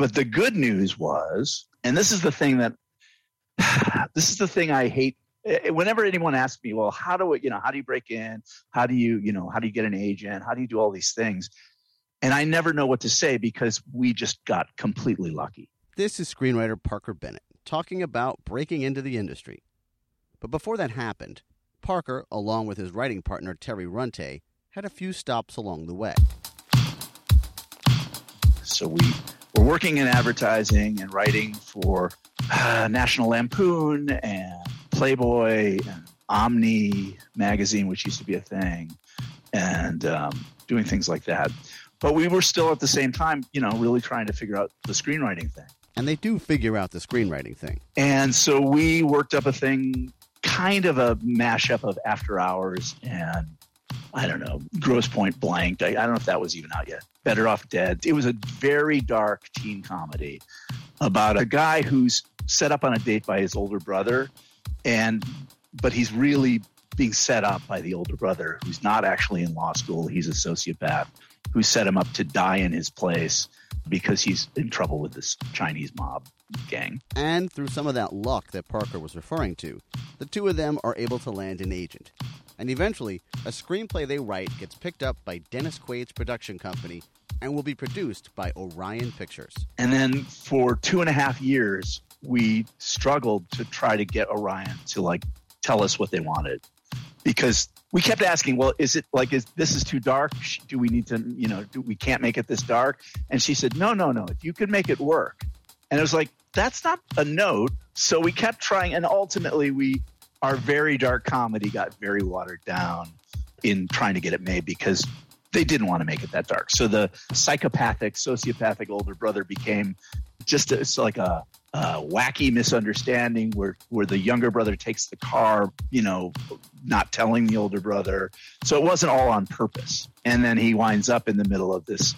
But the good news was, and this is the thing that this is the thing I hate. Whenever anyone asks me, well, how do you break in? How do you get an agent? How do you do all these things? And I never know what to say because we just got completely lucky. This is screenwriter Parker Bennett talking about breaking into the industry. But before that happened, Parker, along with his writing partner Terry Runte, had a few stops along the way. So we were working in advertising and writing for National Lampoon and Playboy and Omni magazine, which used to be a thing, and doing things like that. But we were still at the same time, really trying to figure out the screenwriting thing. And they do figure out the screenwriting thing. And so we worked up a thing, kind of a mashup of After Hours and, I don't know, Gross Point Blank. I don't know if that was even out yet. Better Off Dead. It was a very dark teen comedy about a guy who's set up on a date by his older brother. But he's really being set up by the older brother, who's not actually in law school. He's a sociopath who set him up to die in his place because he's in trouble with this Chinese mob gang. And through some of that luck that Parker was referring to, the two of them are able to land an agent. And eventually, a screenplay they write gets picked up by Dennis Quaid's production company and will be produced by Orion Pictures. And then for 2.5 years... we struggled to try to get Orion to tell us what they wanted, because we kept asking, well, is this is too dark? Do we need to, we can't make it this dark? And she said, no. If you can make it work. And it was that's not a note. So we kept trying. And ultimately our very dark comedy got very watered down in trying to get it made because they didn't want to make it that dark. So the psychopathic, sociopathic older brother became just a wacky misunderstanding where the younger brother takes the car, not telling the older brother. So it wasn't all on purpose. And then he winds up in the middle of this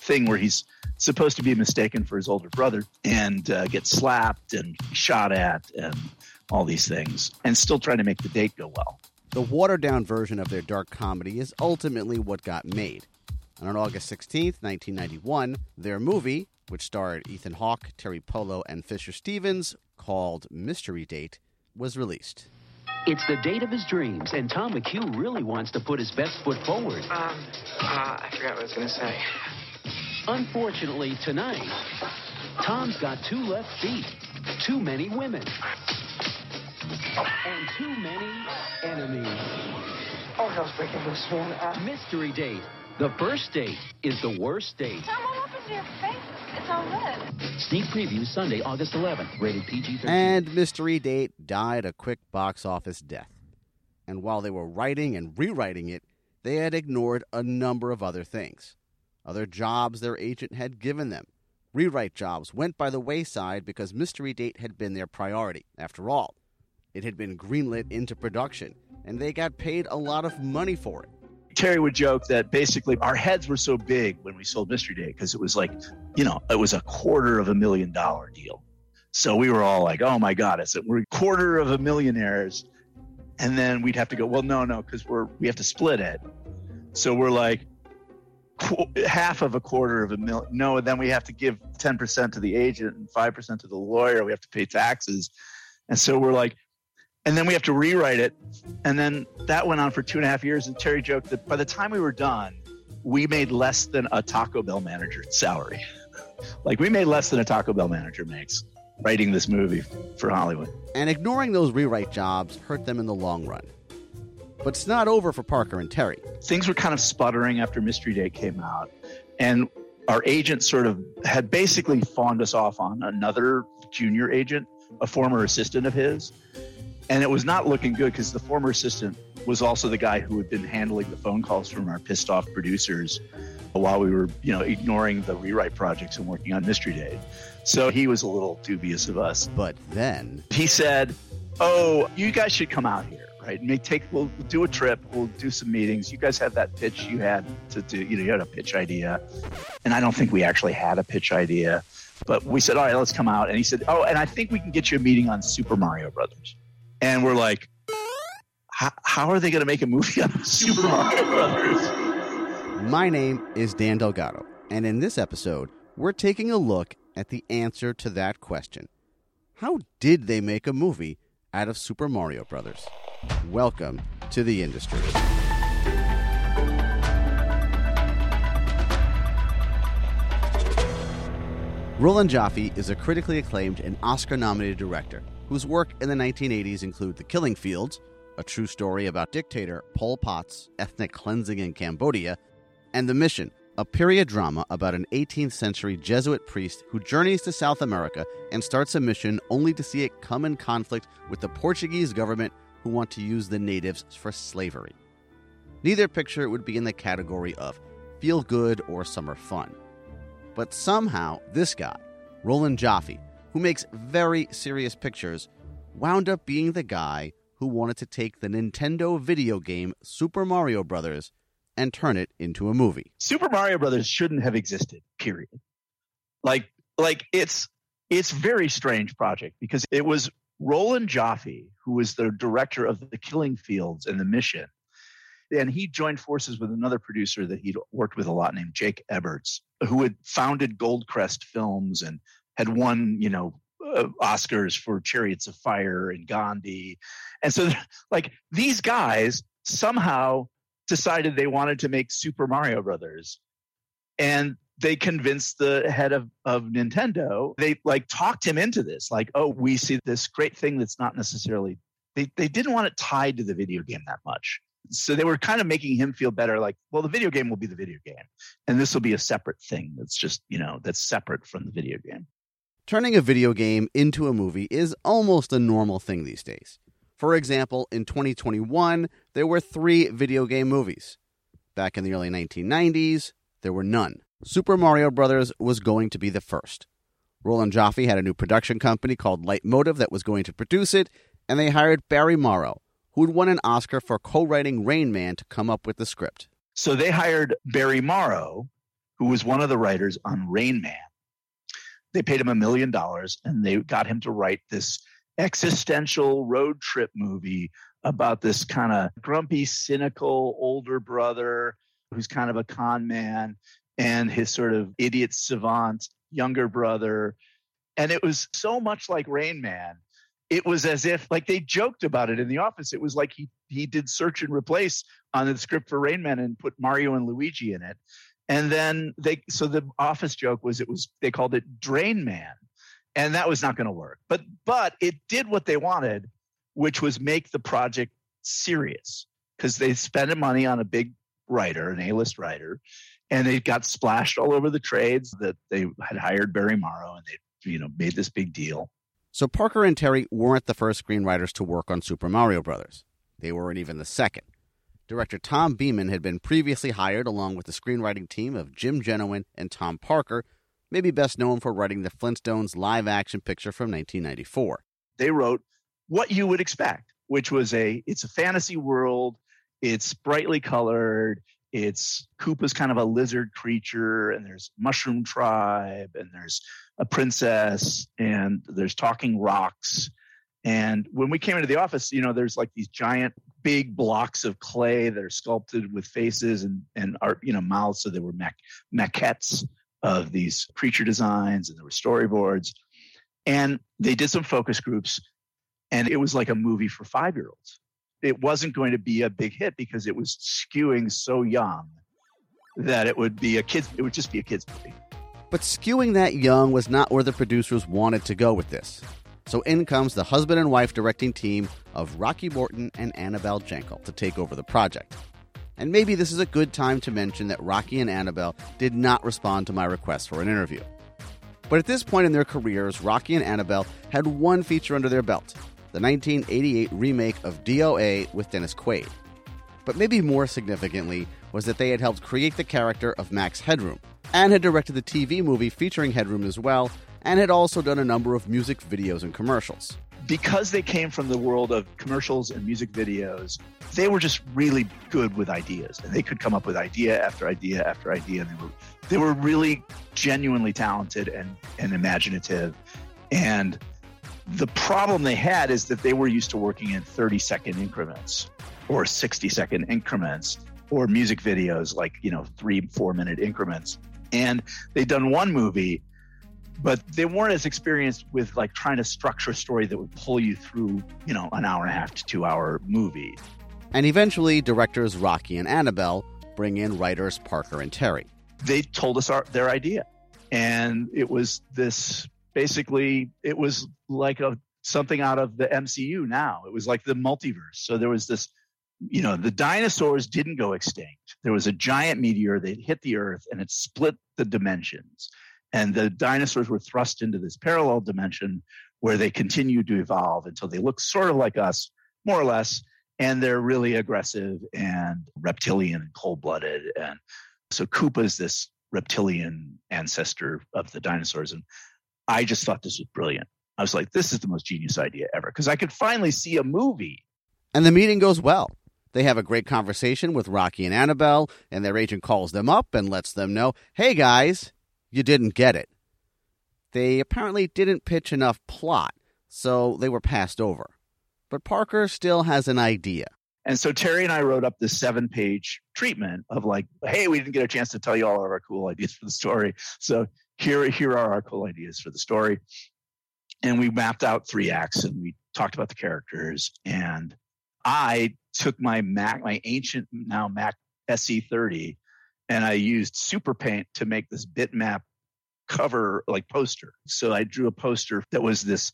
thing where he's supposed to be mistaken for his older brother and gets slapped and shot at and all these things, and still trying to make the date go well. The watered-down version of their dark comedy is ultimately what got made. And on August 16th, 1991, their movie, which starred Ethan Hawke, Terry Polo, and Fisher Stevens, called Mystery Date, was released. It's the date of his dreams, and Tom McHugh really wants to put his best foot forward. I forgot what I was going to say. Unfortunately, tonight, Tom's got two left feet, too many women, and too many enemies. Oh, hell's breaking loose, man. Mystery Date. The first date is the worst date. Tom, what happened to your face? It's all red. Sneak preview Sunday, August 11th, rated PG-13. And Mystery Date died a quick box office death. And while they were writing and rewriting it, they had ignored a number of other things. Other jobs their agent had given them. Rewrite jobs went by the wayside because Mystery Date had been their priority. After all, it had been greenlit into production, and they got paid a lot of money for it. Terry would joke that basically our heads were so big when we sold Mystery Date because it was it was $250,000 deal. So we were all oh my God, we're $250,000. And then we'd have to go, well, no, because we have to split it. So we're half of $250,000. No, and then we have to give 10% to the agent and 5% to the lawyer. We have to pay taxes. And so we're and then we have to rewrite it. And then that went on for 2.5 years. And Terry joked that by the time we were done, we made less than a Taco Bell manager's salary. We made less than a Taco Bell manager makes writing this movie for Hollywood. And ignoring those rewrite jobs hurt them in the long run. But it's not over for Parker and Terry. Things were kind of sputtering after Mystery Day came out. And our agent sort of had basically fawned us off on another junior agent, a former assistant of his. And it was not looking good because the former assistant was also the guy who had been handling the phone calls from our pissed off producers while we were, ignoring the rewrite projects and working on Mystery Date. So he was a little dubious of us. But then he said, oh, you guys should come out here, right? We'll do a trip. We'll do some meetings. You guys have that pitch you had to do. You had a pitch idea. And I don't think we actually had a pitch idea. But we said, all right, let's come out. And he said, oh, and I think we can get you a meeting on Super Mario Brothers. And we're how are they going to make a movie on Super Mario Brothers? My name is Dan Delgado, and in this episode, we're taking a look at the answer to that question. How did they make a movie out of Super Mario Brothers? Welcome to the industry. Roland Joffé is a critically acclaimed and Oscar-nominated director whose work in the 1980s include The Killing Fields, a true story about dictator Pol Pot's ethnic cleansing in Cambodia, and The Mission, a period drama about an 18th century Jesuit priest who journeys to South America and starts a mission only to see it come in conflict with the Portuguese government who want to use the natives for slavery. Neither picture would be in the category of feel good or summer fun. But somehow, this guy, Roland Joffé, who makes very serious pictures, wound up being the guy who wanted to take the Nintendo video game Super Mario Brothers and turn it into a movie. Super Mario Brothers shouldn't have existed, period. Like it's very strange project because it was Roland Joffé, who was the director of The Killing Fields and The Mission, and he joined forces with another producer that he'd worked with a lot named Jake Eberts, who had founded Goldcrest Films and had won, Oscars for Chariots of Fire and Gandhi. And so, these guys somehow decided they wanted to make Super Mario Brothers. And they convinced the head of Nintendo. They, talked him into this. We see this great thing that's not necessarily... They didn't want it tied to the video game that much. So they were kind of making him feel better, the video game will be the video game. And this will be a separate thing that's just, that's separate from the video game. Turning a video game into a movie is almost a normal thing these days. For example, in 2021, there were 3 video game movies. Back in the early 1990s, there were none. Super Mario Brothers was going to be the first. Roland Joffé had a new production company called Light Motive that was going to produce it, and they hired Barry Morrow, who had won an Oscar for co-writing Rain Man, to come up with the script. So they hired Barry Morrow, who was one of the writers on Rain Man. They paid him $1 million, and they got him to write this existential road trip movie about this kind of grumpy, cynical older brother who's kind of a con man and his sort of idiot savant younger brother. And it was so much like Rain Man. It was as if, they joked about it in the office. It was like he did search and replace on the script for Rain Man and put Mario and Luigi in it. And then so the office joke was they called it Drain Man. And that was not going to work. But it did what they wanted, which was make the project serious, because they spent money on a big writer, an A-list writer, and they got splashed all over the trades that they had hired Barry Morrow, and they, made this big deal. So Parker and Terry weren't the first screenwriters to work on Super Mario Brothers. They weren't even the second. Director Tom Beaman had been previously hired along with the screenwriting team of Jim Jenowin and Tom Parker, maybe best known for writing the Flintstones live-action picture from 1994. They wrote what you would expect, which was it's a fantasy world, it's brightly colored, it's Koopa's kind of a lizard creature, and there's mushroom tribe, and there's a princess, and there's talking rocks. And when we came into the office, there's these giant big blocks of clay that are sculpted with faces and art, mouths. So there were maquettes of these creature designs, and there were storyboards. And they did some focus groups, and it was like a movie for 5-year-olds. It wasn't going to be a big hit because it was skewing so young that it would just be a kids movie. But skewing that young was not where the producers wanted to go with this. So in comes the husband and wife directing team of Rocky Morton and Annabelle Jankel to take over the project. And maybe this is a good time to mention that Rocky and Annabelle did not respond to my request for an interview. But at this point in their careers, Rocky and Annabelle had one feature under their belt, the 1988 remake of DOA with Dennis Quaid. But maybe more significantly was that they had helped create the character of Max Headroom, and had directed the TV movie featuring Headroom as well, and had also done a number of music videos and commercials. Because they came from the world of commercials and music videos, they were just really good with ideas, and they could come up with idea after idea after idea, and they were really genuinely talented and imaginative. And the problem they had is that they were used to working in 30-second increments or 60-second increments or music videos 3-4 minute increments. And they'd done one movie but they weren't as experienced with like trying to structure a story that would pull you through, you know, an hour and a half to 2 hour movie. And eventually directors Rocky and Annabelle bring in writers Parker and Terry. They told us their idea. And it was this, basically, it was like something out of the MCU now. It was like the multiverse. So there was this, you know, the dinosaurs didn't go extinct. There was a giant meteor that hit the Earth and it split the dimensions. And the dinosaurs were thrust into this parallel dimension where they continue to evolve until they look sort of like us, more or less. And they're really aggressive and reptilian and cold-blooded. And so Koopa's this reptilian ancestor of the dinosaurs. And I just thought this was brilliant. I was like, this is the most genius idea ever, because I could finally see a movie. And the meeting goes well. They have a great conversation with Rocky and Annabelle, and their agent calls them up and lets them know, hey, guys, you didn't get it. They apparently didn't pitch enough plot, so they were passed over. But Parker still has an idea. And so Terry and I wrote up this 7-page treatment of like, hey, we didn't get a chance to tell you all of our cool ideas for the story. So here are our cool ideas for the story. And we mapped out 3 acts and we talked about the characters. And I took my Mac, my ancient now Mac SE30, and I used Super Paint to make this bitmap cover like poster. So I drew a poster that was this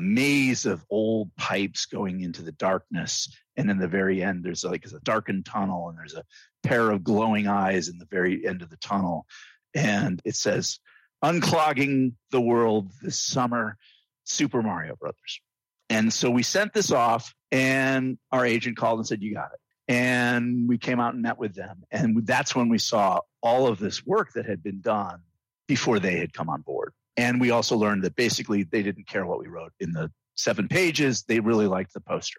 maze of old pipes going into the darkness. And in the very end, there's like a darkened tunnel and there's a pair of glowing eyes in the very end of the tunnel. And it says, unclogging the world this summer, Super Mario Brothers. And so we sent this off and our agent called and said, you got it. And we came out and met with them. And that's when we saw all of this work that had been done before they had come on board. And we also learned that basically they didn't care what we wrote in the 7 pages. They really liked the poster.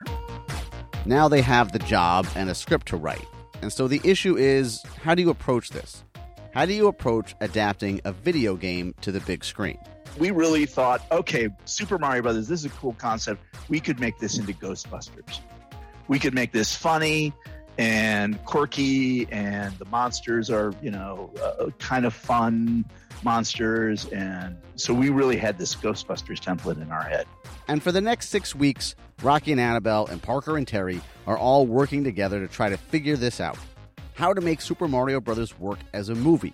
Now they have the job and a script to write. And so the issue is, how do you approach this? How do you approach adapting a video game to the big screen? We really thought, okay, Super Mario Brothers, this is a cool concept. We could make this into Ghostbusters. We could make this funny and quirky, and the monsters are, you know, kind of fun monsters. And so we really had this Ghostbusters template in our head. And for the next 6 weeks, Rocky and Annabelle and Parker and Terry are all working together to try to figure this out, how to make Super Mario Brothers work as a movie.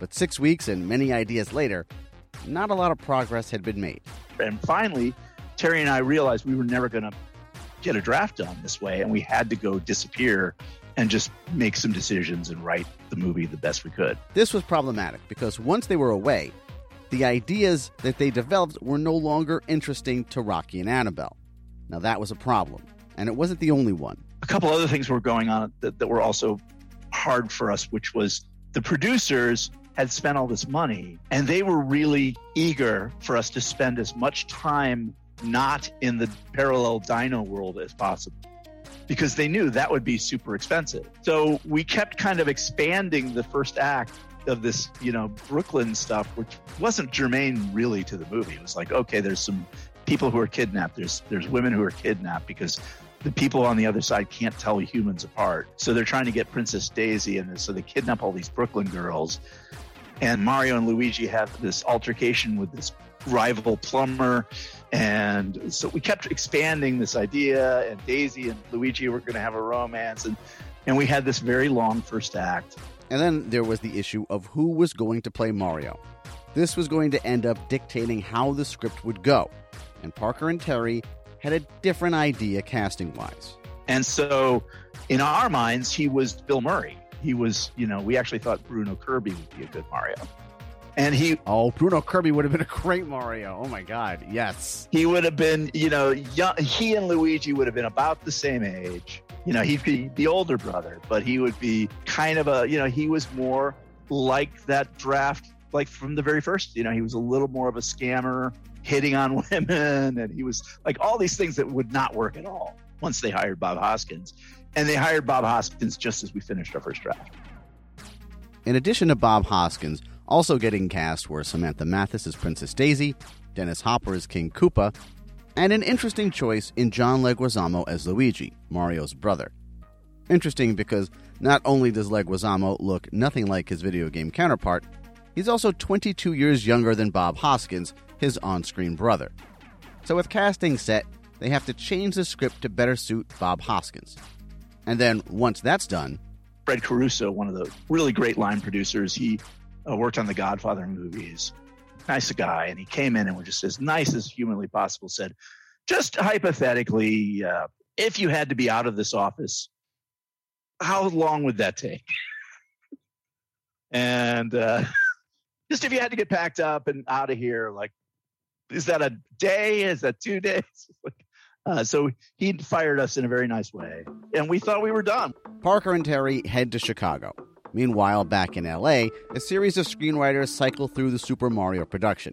But 6 weeks and many ideas later, not a lot of progress had been made. And finally, Terry and I realized we were never going to get a draft done this way, and we had to go disappear and just make some decisions and write the movie the best we could. This was problematic because once they were away, the ideas that they developed were no longer interesting to Rocky and Annabelle. Now that was a problem, and it wasn't the only one. A couple other things were going on that were also hard for us, which was the producers had spent all this money, and they were really eager for us to spend as much time not in the parallel dino world as possible, because they knew that would be super expensive. So we kept kind of expanding the first act of this, you know, Brooklyn stuff, which wasn't germane really to the movie. It was like, okay, there's some people who are kidnapped. There's women who are kidnapped because the people on the other side can't tell humans apart. So they're trying to get Princess Daisy, and so they kidnap all these Brooklyn girls. And Mario and Luigi have this altercation with this rival plumber. And so we kept expanding this idea, and Daisy and Luigi were going to have a romance. And we had this very long first act. And then there was the issue of who was going to play Mario. This was going to end up dictating how the script would go. And Parker and Terry had a different idea casting-wise. And so in our minds, he was Bill Murray. He was, you know, we actually thought Bruno Kirby would be a good Mario. And Bruno Kirby would have been a great Mario. Oh my God, yes. He would have been, you know, young, he and Luigi would have been about the same age. You know, he'd be the older brother, but he would be kind of a, you know, he was more like that draft, like from the very first, you know, he was a little more of a scammer, hitting on women, and he was like all these things that would not work at all once they hired Bob Hoskins. And they hired Bob Hoskins just as we finished our first draft. In addition to Bob Hoskins, also getting cast were Samantha Mathis as Princess Daisy, Dennis Hopper as King Koopa, and an interesting choice in John Leguizamo as Luigi, Mario's brother. Interesting because not only does Leguizamo look nothing like his video game counterpart, He's also 22 years younger than Bob Hoskins, his on-screen brother. So with casting set, they have to change the script to better suit Bob Hoskins. And then once that's done... Fred Caruso, one of the really great line producers, he worked on the Godfather movies. Nice guy. And he came in and was just as nice as humanly possible, said, just hypothetically, if you had to be out of this office, how long would that take? And just if you had to get packed up and out of here, like, is that a day? Is that 2 days? So he fired us in a very nice way, and we thought we were done. Parker and Terry head to Chicago. Meanwhile, back in L.A., a series of screenwriters cycle through the Super Mario production.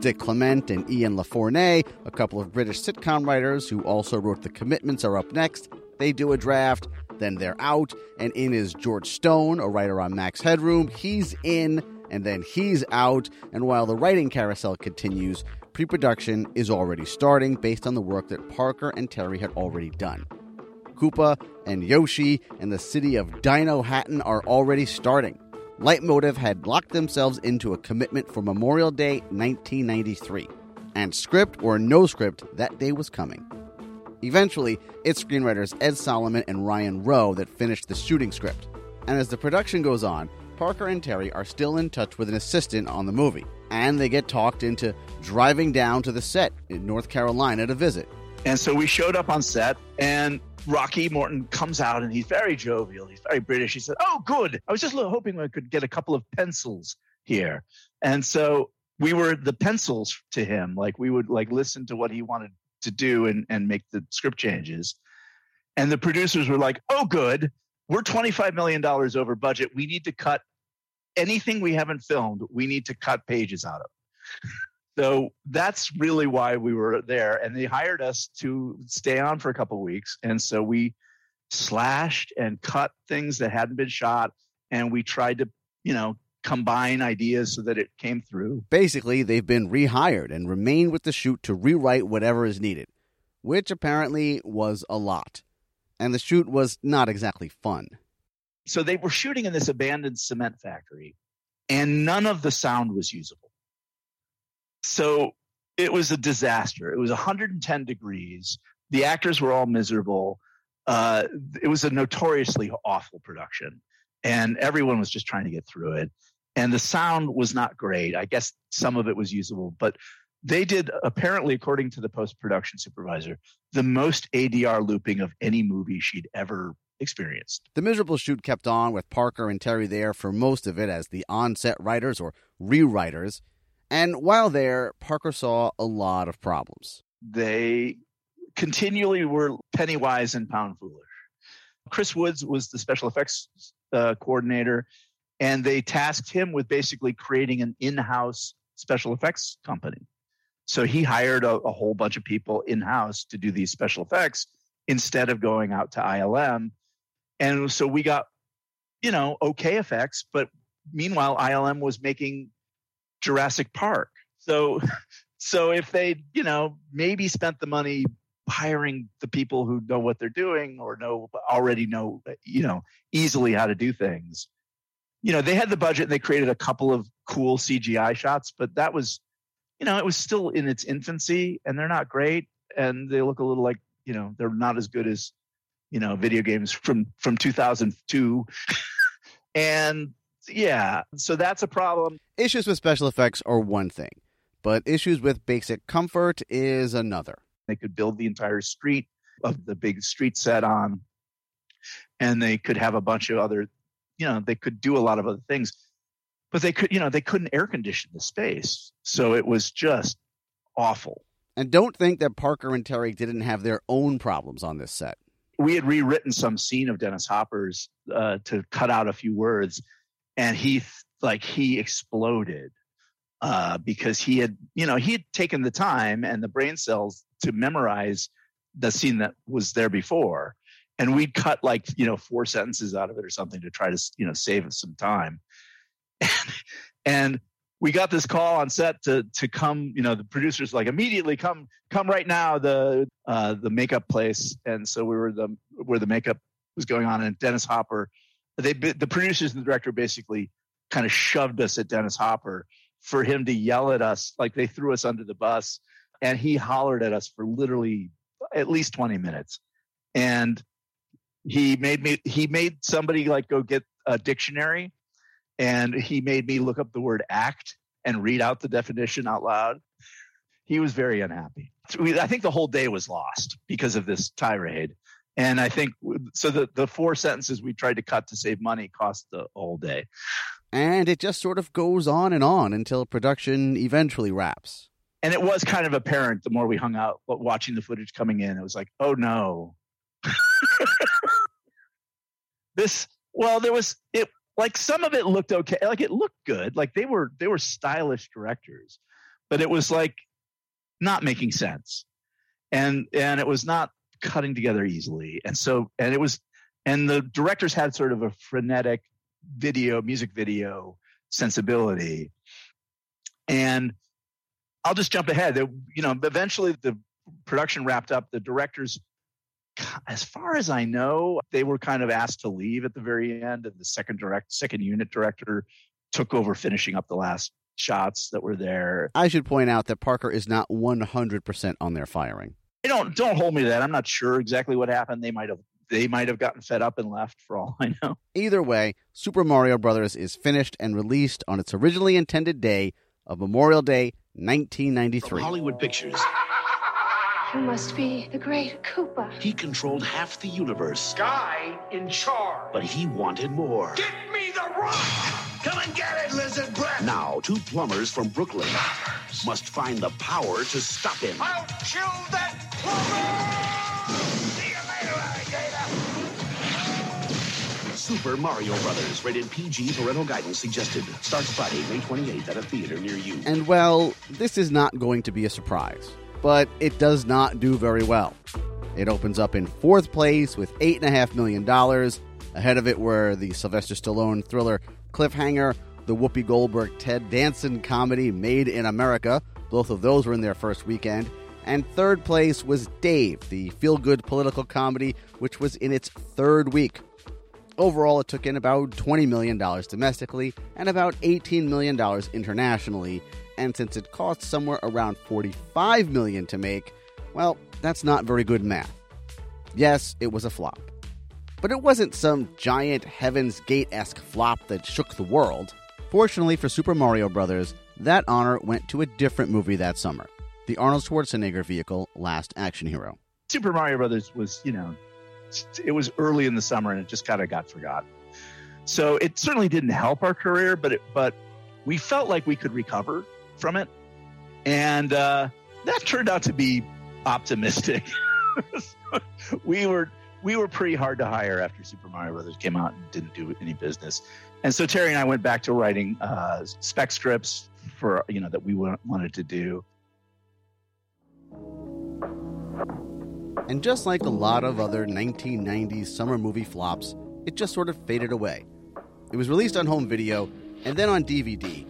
Dick Clement and Ian LaFournet, a couple of British sitcom writers who also wrote The Commitments, are up next. They do a draft, then they're out, and in is George Stone, a writer on Max Headroom. He's in, and then he's out, and while the writing carousel continues, pre-production is already starting based on the work that Parker and Terry had already done. Koopa and Yoshi and the city of Dino Hatton are already starting. Light Motive had locked themselves into a commitment for Memorial Day 1993. And script or no script, that day was coming. Eventually, it's screenwriters Ed Solomon and Ryan Rowe that finished the shooting script. And as the production goes on, Parker and Terry are still in touch with an assistant on the movie. And they get talked into driving down to the set in North Carolina to visit. And so we showed up on set, and Rocky Morton comes out, and he's very jovial. He's very British. He said, oh, good. I was just hoping I could get a couple of pencils here. And so we were the pencils to him. Like, we would listen to what he wanted to do and make the script changes. And the producers were like, oh, good. We're $25 million over budget. We need to cut anything we haven't filmed. We need to cut pages out of. So that's really why we were there. And they hired us to stay on for a couple of weeks. And so we slashed and cut things that hadn't been shot. And we tried to, combine ideas so that it came through. Basically, they've been rehired and remained with the shoot to rewrite whatever is needed, which apparently was a lot. And the shoot was not exactly fun. So they were shooting in this abandoned cement factory, and none of the sound was usable. So it was a disaster. It was 110 degrees. The actors were all miserable. It was a notoriously awful production, and everyone was just trying to get through it. And the sound was not great. I guess some of it was usable, but they did, apparently, according to the post-production supervisor, the most ADR looping of any movie she'd ever experienced. The miserable shoot kept on with Parker and Terry there for most of it as the on-set writers or rewriters. And while there, Parker saw a lot of problems. They continually were penny-wise and pound-foolish. Chris Woods was the special effects coordinator, and they tasked him with basically creating an in-house special effects company. So he hired a whole bunch of people in-house to do these special effects instead of going out to ILM. And so we got, okay effects, but meanwhile, ILM was making Jurassic Park. So if they, maybe spent the money hiring the people who know what they're doing or already know, easily how to do things, they had the budget and they created a couple of cool CGI shots, but that was, it was still in its infancy and they're not great. And they look a little like, they're not as good as, video games from 2002. And yeah, so that's a problem. Issues with special effects are one thing, but issues with basic comfort is another. They could build the entire street of the big street set on, and they could have a bunch of other, they could do a lot of other things, but they could, they couldn't air condition the space. So it was just awful. And don't think that Parker and Terry didn't have their own problems on this set. We had rewritten some scene of Dennis Hopper's to cut out a few words. And he exploded because he had taken the time and the brain cells to memorize the scene that was there before. And we'd cut 4 sentences out of it or something to try to, save us some time. And we got this call on set to come, the producers immediately come right now, the makeup place. And so we were where the makeup was going on, and Dennis Hopper, the producers and the director basically kind of shoved us at Dennis Hopper for him to yell at us. Like, they threw us under the bus, and he hollered at us for literally at least 20 minutes. And he made somebody like go get a dictionary, and he made me look up the word act and read out the definition out loud. He was very unhappy. I think the whole day was lost because of this tirade. And I think so the four sentences we tried to cut to save money cost the whole day. And it just sort of goes on until production eventually wraps. And it was kind of apparent the more we hung out, but watching the footage coming in, it was like, oh no. Some of it looked okay. Like, it looked good. Like, they were stylish directors, but it was like not making sense. And it was not cutting together easily. And the directors had sort of a frenetic music video sensibility. And I'll just jump ahead. Eventually the production wrapped up. The directors, as far as I know, they were kind of asked to leave at the very end, and the second unit director took over finishing up the last shots that were there. I should point out that Parker is not 100% on their firing. Don't hold me to that. I'm not sure exactly what happened. They might have gotten fed up and left, for all I know. Either way, Super Mario Brothers is finished and released on its originally intended day of Memorial Day, 1993. From Hollywood Pictures. You must be the great Koopa. He controlled half the universe. Guy in charge. But he wanted more. Get me the rock! Come and get it, lizard breath! Now, two plumbers from Brooklyn must find the power to stop him. I'll kill that plumber! See you later, alligator! Super Mario Brothers, rated PG, parental guidance suggested. Starts Friday, May 28th at a theater near you. And, well, this is not going to be a surprise. But it does not do very well. It opens up in fourth place with $8.5 million. Ahead of it were the Sylvester Stallone thriller Cliffhanger, the Whoopi Goldberg Ted Danson comedy Made in America. Both of those were in their first weekend. And third place was Dave, the feel-good political comedy, which was in its third week. Overall, it took in about $20 million domestically and about $18 million internationally. And since it cost somewhere around $45 million to make, well, that's not very good math. Yes, it was a flop. But it wasn't some giant Heaven's Gate-esque flop that shook the world. Fortunately for Super Mario Brothers, that honor went to a different movie that summer, the Arnold Schwarzenegger vehicle, Last Action Hero. Super Mario Brothers was, it was early in the summer and it just kind of got forgotten. So it certainly didn't help our career, but we felt like we could recover from it, and that turned out to be optimistic. We were pretty hard to hire after Super Mario Brothers came out and didn't do any business, and so Terry and I went back to writing spec scripts for that we wanted to do. And just like a lot of other 1990s summer movie flops, it just sort of faded away. It was released on home video and then on DVD.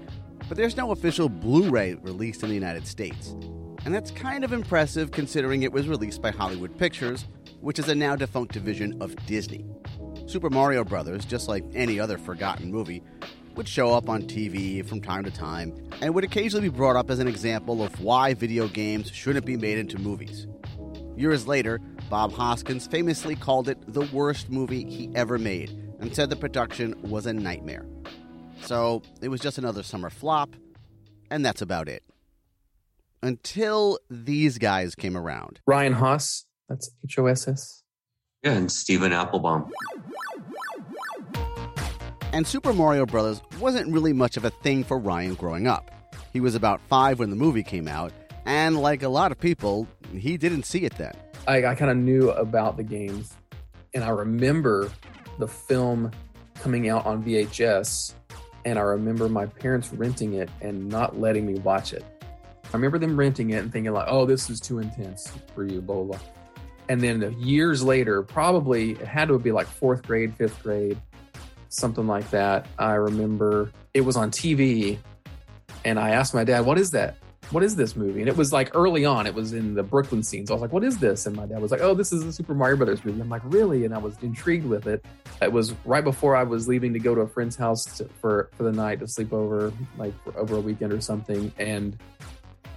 But there's no official Blu-ray released in the United States. And that's kind of impressive considering it was released by Hollywood Pictures, which is a now-defunct division of Disney. Super Mario Brothers, just like any other forgotten movie, would show up on TV from time to time and would occasionally be brought up as an example of why video games shouldn't be made into movies. Years later, Bob Hoskins famously called it the worst movie he ever made and said the production was a nightmare. So it was just another summer flop, and that's about it. Until these guys came around. Ryan Hoss, that's H-O-S-S. Yeah, and Steven Applebaum. And Super Mario Brothers wasn't really much of a thing for Ryan growing up. He was about 5 when the movie came out, and like a lot of people, he didn't see it then. I kind of knew about the games, and I remember the film coming out on VHS. And I remember my parents renting it and not letting me watch it. I remember them renting it and thinking like, oh, this is too intense for you, blah, blah, blah. And then years later, probably it had to be like 4th grade, 5th grade, something like that. I remember it was on TV and I asked my dad, what is that? What is this movie? And it was like early on, it was in the Brooklyn scenes. I was like, what is this? And my dad was like, oh, this is the Super Mario Brothers movie. I'm like, really? And I was intrigued with it. It was right before I was leaving to go to a friend's house for the night to sleep over, like over a weekend or something. And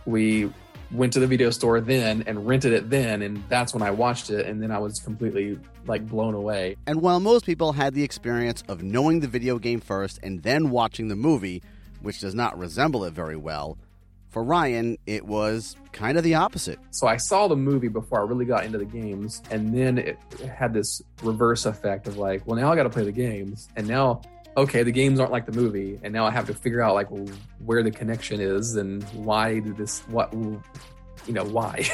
we went to the video store then and rented it then. And that's when I watched it. And then I was completely like blown away. And while most people had the experience of knowing the video game first and then watching the movie, which does not resemble it very well, for Ryan, it was kind of the opposite. So I saw the movie before I really got into the games, and then it had this reverse effect of like, well, now I got to play the games, and now, okay, the games aren't like the movie, and now I have to figure out like where the connection is and why did this, what, you know, why?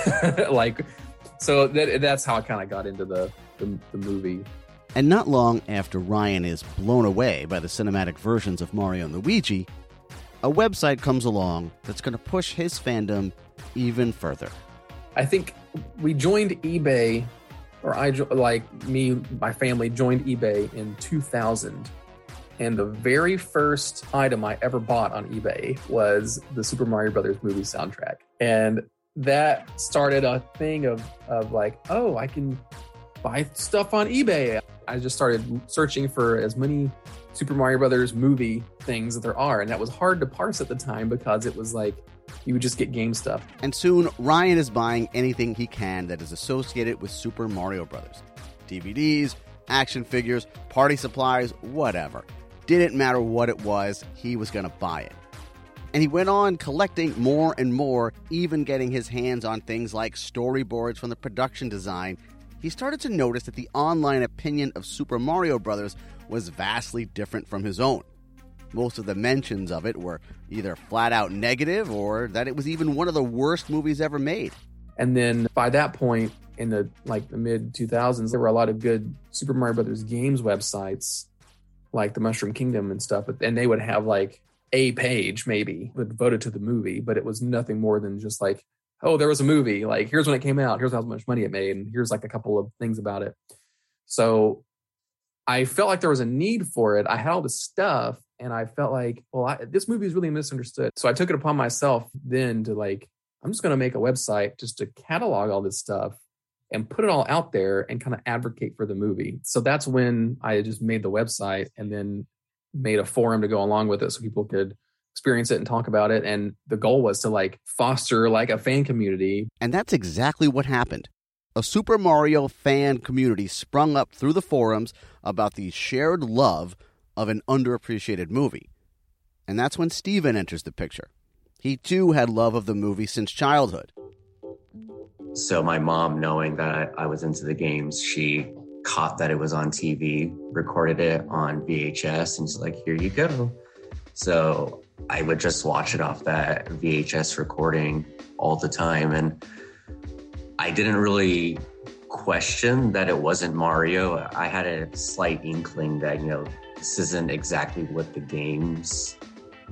Like, so that's how I kind of got into the movie. And not long after Ryan is blown away by the cinematic versions of Mario and Luigi, a website comes along that's going to push his fandom even further. I think we joined eBay, or my family joined eBay in 2000. And the very first item I ever bought on eBay was the Super Mario Brothers movie soundtrack. And that started a thing of like, oh, I can buy stuff on eBay. I just started searching for as many Super Mario Brothers movie things that there are, and that was hard to parse at the time because it was like you would just get game stuff. And soon Ryan is buying anything he can that is associated with Super Mario Brothers. DVDs, action figures, party supplies, whatever. Didn't matter what it was, he was going to buy it. And he went on collecting more and more, even getting his hands on things like storyboards from the production design. He started to notice that the online opinion of Super Mario Brothers was vastly different from his own. Most of the mentions of it were either flat out negative or that it was even one of the worst movies ever made. And then by that point in the mid 2000s, there were a lot of good Super Mario Brothers games websites like the Mushroom Kingdom and stuff. And they would have like a page maybe devoted to the movie, but it was nothing more than just like, oh, there was a movie, like here's when it came out, here's how much money it made, and here's like a couple of things about it. So I felt like there was a need for it. I had all this stuff and I felt like, well, this movie is really misunderstood. So I took it upon myself then to like, I'm just going to make a website just to catalog all this stuff and put it all out there and kind of advocate for the movie. So that's when I just made the website and then made a forum to go along with it so people could experience it and talk about it. And the goal was to like foster like a fan community. And that's exactly what happened. A Super Mario fan community sprung up through the forums about the shared love of an underappreciated movie. And that's when Steven enters the picture. He too had love of the movie since childhood. So my mom, knowing that I was into the games, she caught that it was on TV, recorded it on VHS, and she's like, here you go. So I would just watch it off that VHS recording all the time. And I didn't really question that it wasn't Mario. I had a slight inkling that, you know, this isn't exactly what the games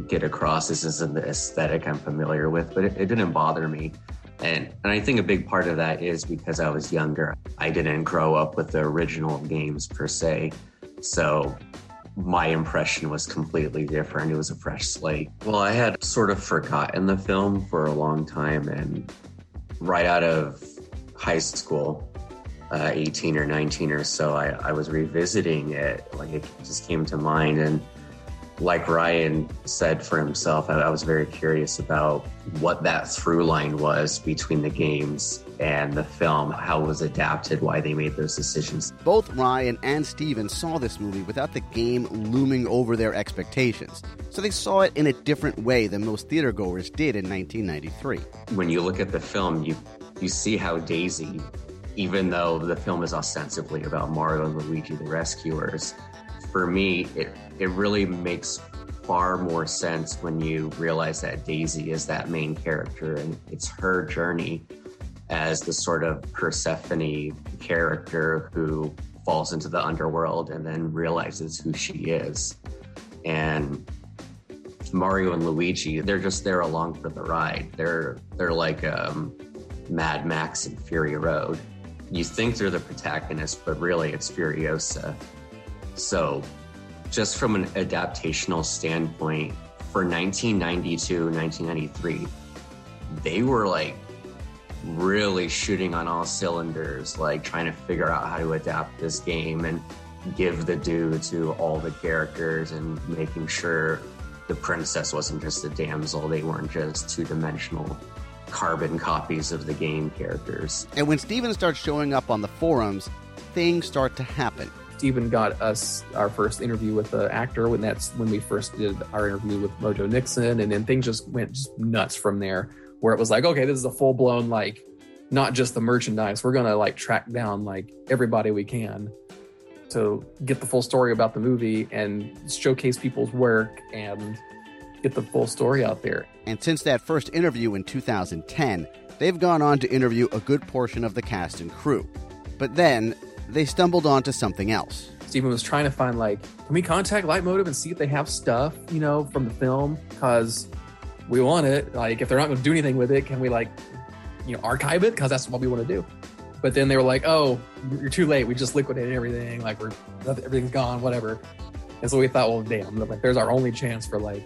get across. This isn't the aesthetic I'm familiar with, but it didn't bother me. And I think a big part of that is because I was younger. I didn't grow up with the original games per se. So my impression was completely different. It was a fresh slate. Well, I had sort of forgotten the film for a long time, and right out of high school, 18 or 19 or so, I was revisiting it. Like, it just came to mind. And like Ryan said for himself, I was very curious about what that through line was between the games and the film, how it was adapted, why they made those decisions. Both Ryan and Steven saw this movie without the game looming over their expectations. So they saw it in a different way than most theatergoers did in 1993. When you look at the film, you see how Daisy, even though the film is ostensibly about Mario and Luigi, the rescuers, for me, it really makes far more sense when you realize that Daisy is that main character and it's her journey as the sort of Persephone character who falls into the underworld and then realizes who she is. And Mario and Luigi, they're just there along for the ride. They're like Mad Max and Fury Road. You think they're the protagonist, but really it's Furiosa. So just from an adaptational standpoint, for 1992, 1993, they were like really shooting on all cylinders, like trying to figure out how to adapt this game. And give the due to all the characters and making sure the princess wasn't just a damsel. They weren't just two-dimensional carbon copies of the game characters. And when Steven starts showing up on the forums, things start to happen. Steven got us our first interview with the actor when we first did our interview with Mojo Nixon, and then things just went nuts from there, where it was like, okay, this is a full-blown, like, not just the merchandise. We're going to, like, track down, like, everybody we can to get the full story about the movie and showcase people's work and get the full story out there. And since that first interview in 2010, they've gone on to interview a good portion of the cast and crew. But then they stumbled onto something else. Steven was trying to find, like, can we contact Light Motive and see if they have stuff, you know, from the film? Because we want it. Like, if they're not going to do anything with it, can we, like, you know, archive it? Because that's what we want to do. But then they were like, oh, you're too late. We just liquidated everything. Like, everything's gone, whatever. And so we thought, well, damn, like, there's our only chance for, like,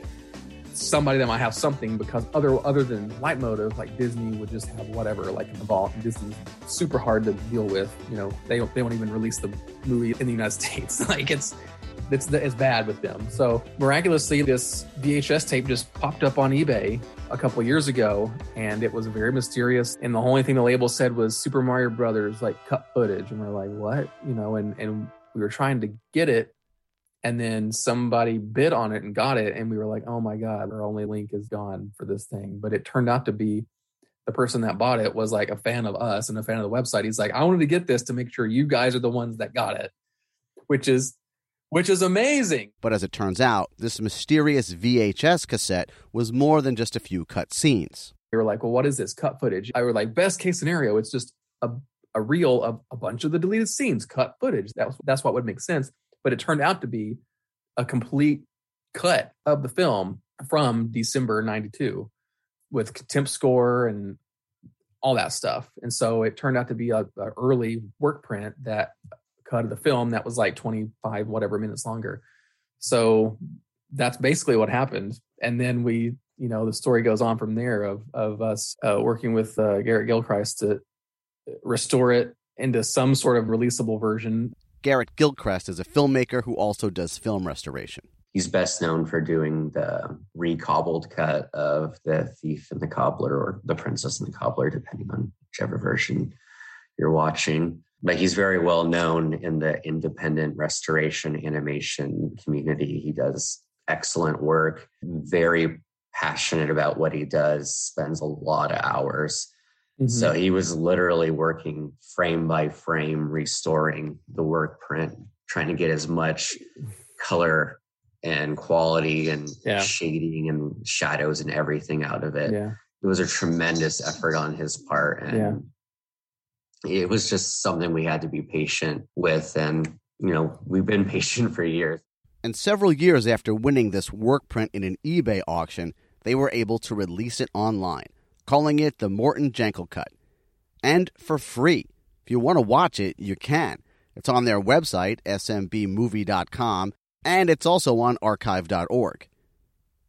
somebody that might have something, because other than Light Motive, like, Disney would just have whatever, like, in the vault. And Disney's super hard to deal with. You know, they won't even release the movie in the United States. Like, it's bad with them. So miraculously, this VHS tape just popped up on eBay a couple years ago, and it was very mysterious. And the only thing the label said was Super Mario Brothers, like, cut footage. And we're like, what? You know, and we were trying to get it. And then somebody bid on it and got it. And we were like, oh my God, our only link is gone for this thing. But it turned out to be the person that bought it was, like, a fan of us and a fan of the website. He's like, I wanted to get this to make sure you guys are the ones that got it, which is amazing. But as it turns out, this mysterious VHS cassette was more than just a few cut scenes. They were like, well, what is this cut footage? I were like, best case scenario, it's just a reel of a bunch of the deleted scenes, cut footage. That's what would make sense. But it turned out to be a complete cut of the film from December 92 with contempt score and all that stuff. And so it turned out to be a early work print that cut of the film that was like 25 whatever minutes longer. So that's basically what happened. And then we, you know, the story goes on from there of us working with Garrett Gilchrist to restore it into some sort of releasable version. Garrett Gilchrist is a filmmaker who also does film restoration. He's best known for doing the recobbled cut of The Thief and the Cobbler, or The Princess and the Cobbler, depending on whichever version you're watching. But he's very well known in the independent restoration animation community. He does excellent work, very passionate about what he does, spends a lot of hours. Mm-hmm. So he was literally working frame by frame, restoring the work print, trying to get as much color and quality and shading and shadows and everything out of it. Yeah. It was a tremendous effort on his part. And it was just something we had to be patient with. And, you know, we've been patient for years. And several years after winning this work print in an eBay auction, they were able to release it online, calling it the Morton Jankel Cut. And for free. If you want to watch it, you can. It's on their website, smbmovie.com, and it's also on archive.org.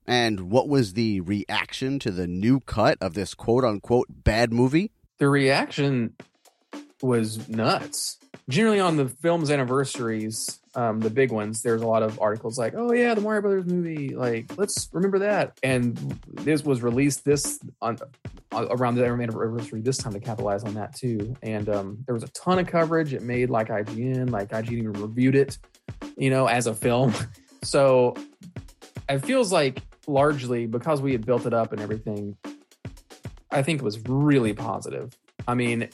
And what was the reaction to the new cut of this quote-unquote bad movie? The reaction was nuts. Generally on the film's anniversaries, the big ones, there's a lot of articles like, oh yeah, the Mario Brothers movie, like, let's remember that. And this was released around the anniversary this time to capitalize on that too. And there was a ton of coverage. It made like IGN, even reviewed it, you know, as a film. So it feels like largely because we had built it up and everything, I think it was really positive. I mean,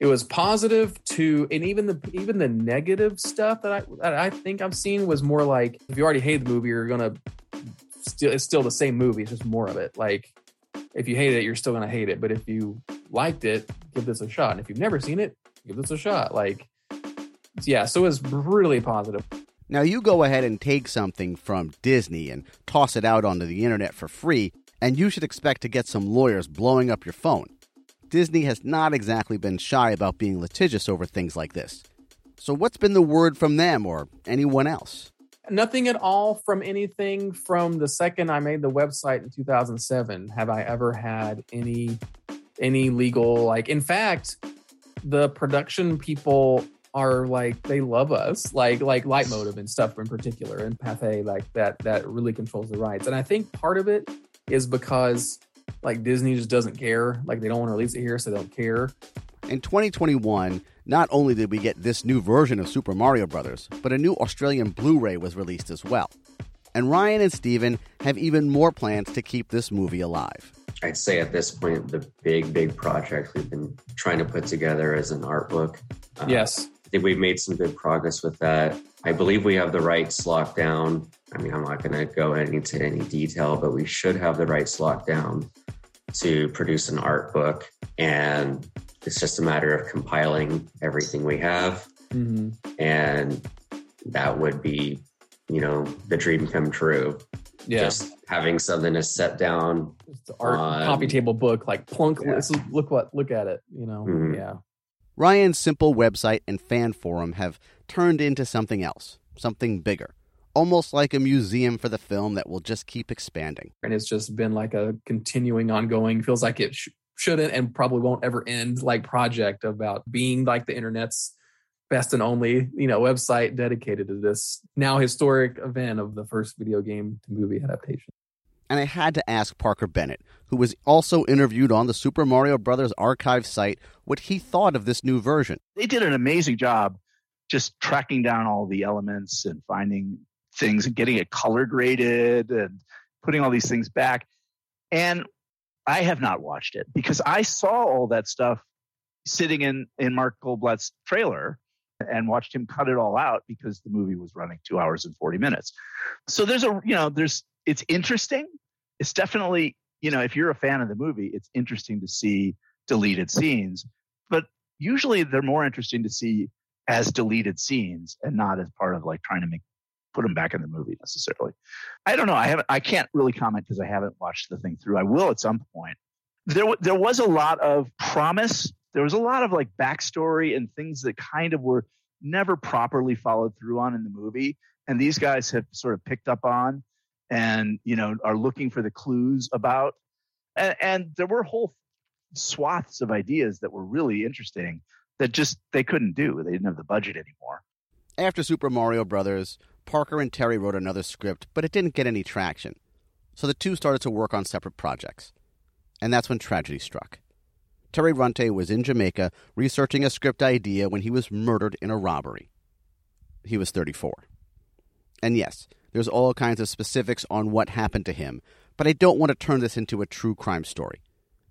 it was positive too, and even the negative stuff that I think I've seen was more like, if you already hate the movie, it's still the same movie, it's just more of it. Like, if you hate it, you're still gonna hate it. But if you liked it, give this a shot. And if you've never seen it, give this a shot. Like, yeah, so it's really positive. Now you go ahead and take something from Disney and toss it out onto the internet for free, and you should expect to get some lawyers blowing up your phone. Disney has not exactly been shy about being litigious over things like this. So what's been the word from them or anyone else? Nothing at all from anything. From the second I made the website in 2007, have I ever had any legal, like, in fact, the production people are like, they love us, like Light Motive and stuff in particular, and Pathé, like that really controls the rights. And I think part of it is because like Disney just doesn't care, like they don't want to release it here, so they don't care. In 2021, not only did we get this new version of Super Mario Brothers, but a new Australian Blu-ray was released as well. And Ryan and Steven have even more plans to keep this movie alive. I'd say at this point, the big project we've been trying to put together is an art book. Yes. I think we've made some good progress with that. I believe we have the rights locked down. I mean, I'm not going to go into any detail, but we should have the rights locked down to produce an art book. And it's just a matter of compiling everything we have. Mm-hmm. And that would be, you know, the dream come true. Yeah. Just having something to set down. It's an art coffee table book, like plunk. Yeah. Let's look at it, you know. Mm-hmm. Yeah. Ryan's simple website and fan forum have turned into something else, something bigger, almost like a museum for the film that will just keep expanding. And it's just been like a continuing, ongoing, feels like it shouldn't and probably won't ever end, like project about being like the internet's best and only, you know, website dedicated to this now historic event of the first video game to movie adaptation. And I had to ask Parker Bennett, who was also interviewed on the Super Mario Brothers archive site, what he thought of this new version. They did an amazing job just tracking down all the elements and finding things and getting it color graded and putting all these things back. And I have not watched it because I saw all that stuff sitting in Mark Goldblatt's trailer and watched him cut it all out because the movie was running 2 hours and 40 minutes. So it's interesting. It's definitely, you know, if you're a fan of the movie, it's interesting to see deleted scenes, but usually they're more interesting to see as deleted scenes and not as part of like trying to put them back in the movie necessarily. I don't know. I can't really comment because I haven't watched the thing through. I will at some point. There was a lot of promise. There was a lot of like backstory and things that kind of were never properly followed through on in the movie. And these guys have sort of picked up on and, you know, are looking for the clues about. And there were whole swaths of ideas that were really interesting that just they couldn't do. They didn't have the budget anymore. After Super Mario Brothers, Parker and Terry wrote another script, but it didn't get any traction. So the two started to work on separate projects. And that's when tragedy struck. Terry Runte was in Jamaica researching a script idea when he was murdered in a robbery. He was 34. And yes, there's all kinds of specifics on what happened to him, but I don't want to turn this into a true crime story.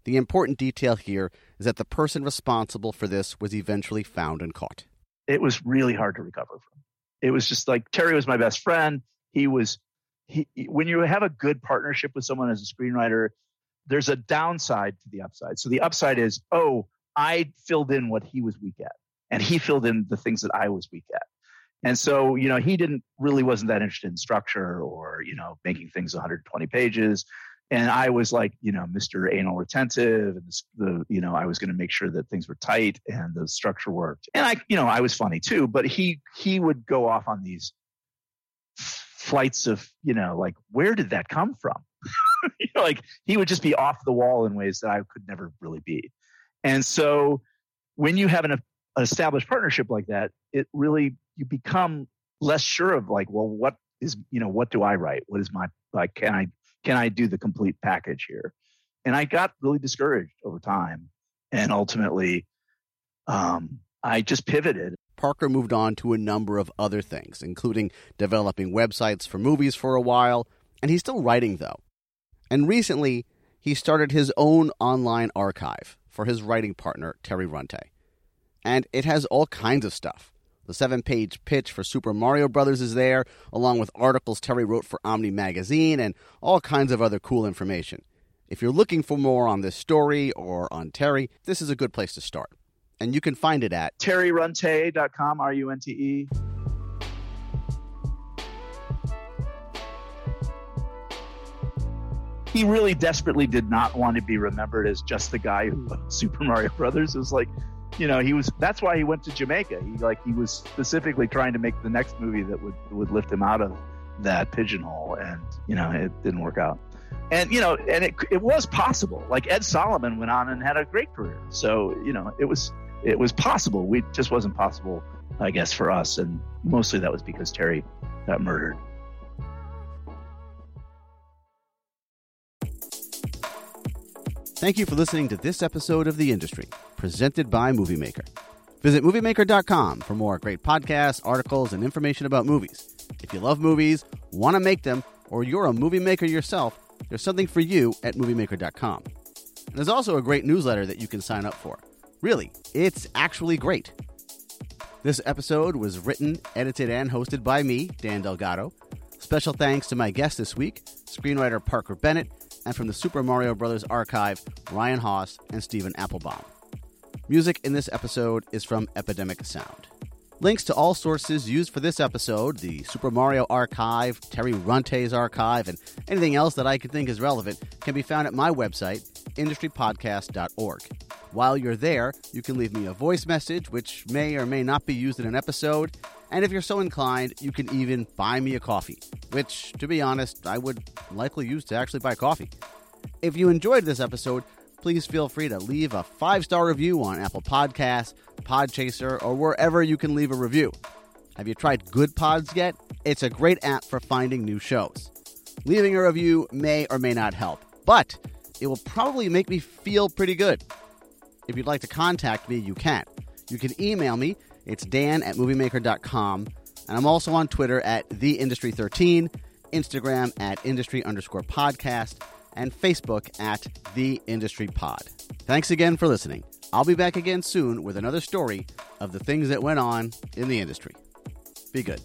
The important detail here is that the person responsible for this was eventually found and caught. It was really hard to recover from. It was just like, Terry was my best friend. When you have a good partnership with someone as a screenwriter, there's a downside to the upside. So the upside is, oh, I filled in what he was weak at, and he filled in the things that I was weak at. And so, you know, he wasn't that interested in structure or, you know, making things 120 pages. And I was like, you know, Mr. Anal Retentive, and I was going to make sure that things were tight and the structure worked. And I was funny too, but he would go off on these flights of, you know, like, where did that come from? You know, like he would just be off the wall in ways that I could never really be. And so when you have an established partnership like that, it really, you become less sure of like, well, what is, you know, what do I write? What is my, like, can I do the complete package here? And I got really discouraged over time. And ultimately, I just pivoted. Parker moved on to a number of other things, including developing websites for movies for a while. And he's still writing, though. And recently, he started his own online archive for his writing partner, Terry Runte. And it has all kinds of stuff. The 7-page pitch for Super Mario Brothers is there, along with articles Terry wrote for Omni magazine and all kinds of other cool information. If you're looking for more on this story or on Terry, this is a good place to start. And you can find it at terryrunte.com, R-U-N-T-E. He really desperately did not want to be remembered as just the guy who loved Super Mario Brothers. It was like, you know, that's why he went to Jamaica. He was specifically trying to make the next movie that would lift him out of that pigeonhole. And, you know, it didn't work out. And, you know, and it was possible. Like Ed Solomon went on and had a great career. So, you know, it was possible. It just wasn't possible I guess, for us. And mostly that was because Terry got murdered. Thank you for listening to this episode of The Industry, presented by Movie Maker. Visit moviemaker.com for more great podcasts, articles, and information about movies. If you love movies, want to make them, or you're a movie maker yourself, there's something for you at moviemaker.com. And there's also a great newsletter that you can sign up for. Really, it's actually great. This episode was written, edited, and hosted by me, Dan Delgado. Special thanks to my guest this week, screenwriter Parker Bennett, and from the Super Mario Brothers archive, Ryan Haas and Steven Applebaum. Music in this episode is from Epidemic Sound. Links to all sources used for this episode, the Super Mario archive, Terry Runte's archive, and anything else that I could think is relevant, can be found at my website, industrypodcast.org. While you're there, you can leave me a voice message, which may or may not be used in an episode, and if you're so inclined, you can even buy me a coffee, which, to be honest, I would likely use to actually buy coffee. If you enjoyed this episode, please feel free to leave a 5-star review on Apple Podcasts, Podchaser, or wherever you can leave a review. Have you tried Good Pods yet? It's a great app for finding new shows. Leaving a review may or may not help, but it will probably make me feel pretty good. If you'd like to contact me, you can. You can email me. It's dan@moviemaker.com. And I'm also on Twitter at TheIndustry13, Instagram at industry_podcast, and Facebook at TheIndustryPod. Thanks again for listening. I'll be back again soon with another story of the things that went on in the industry. Be good.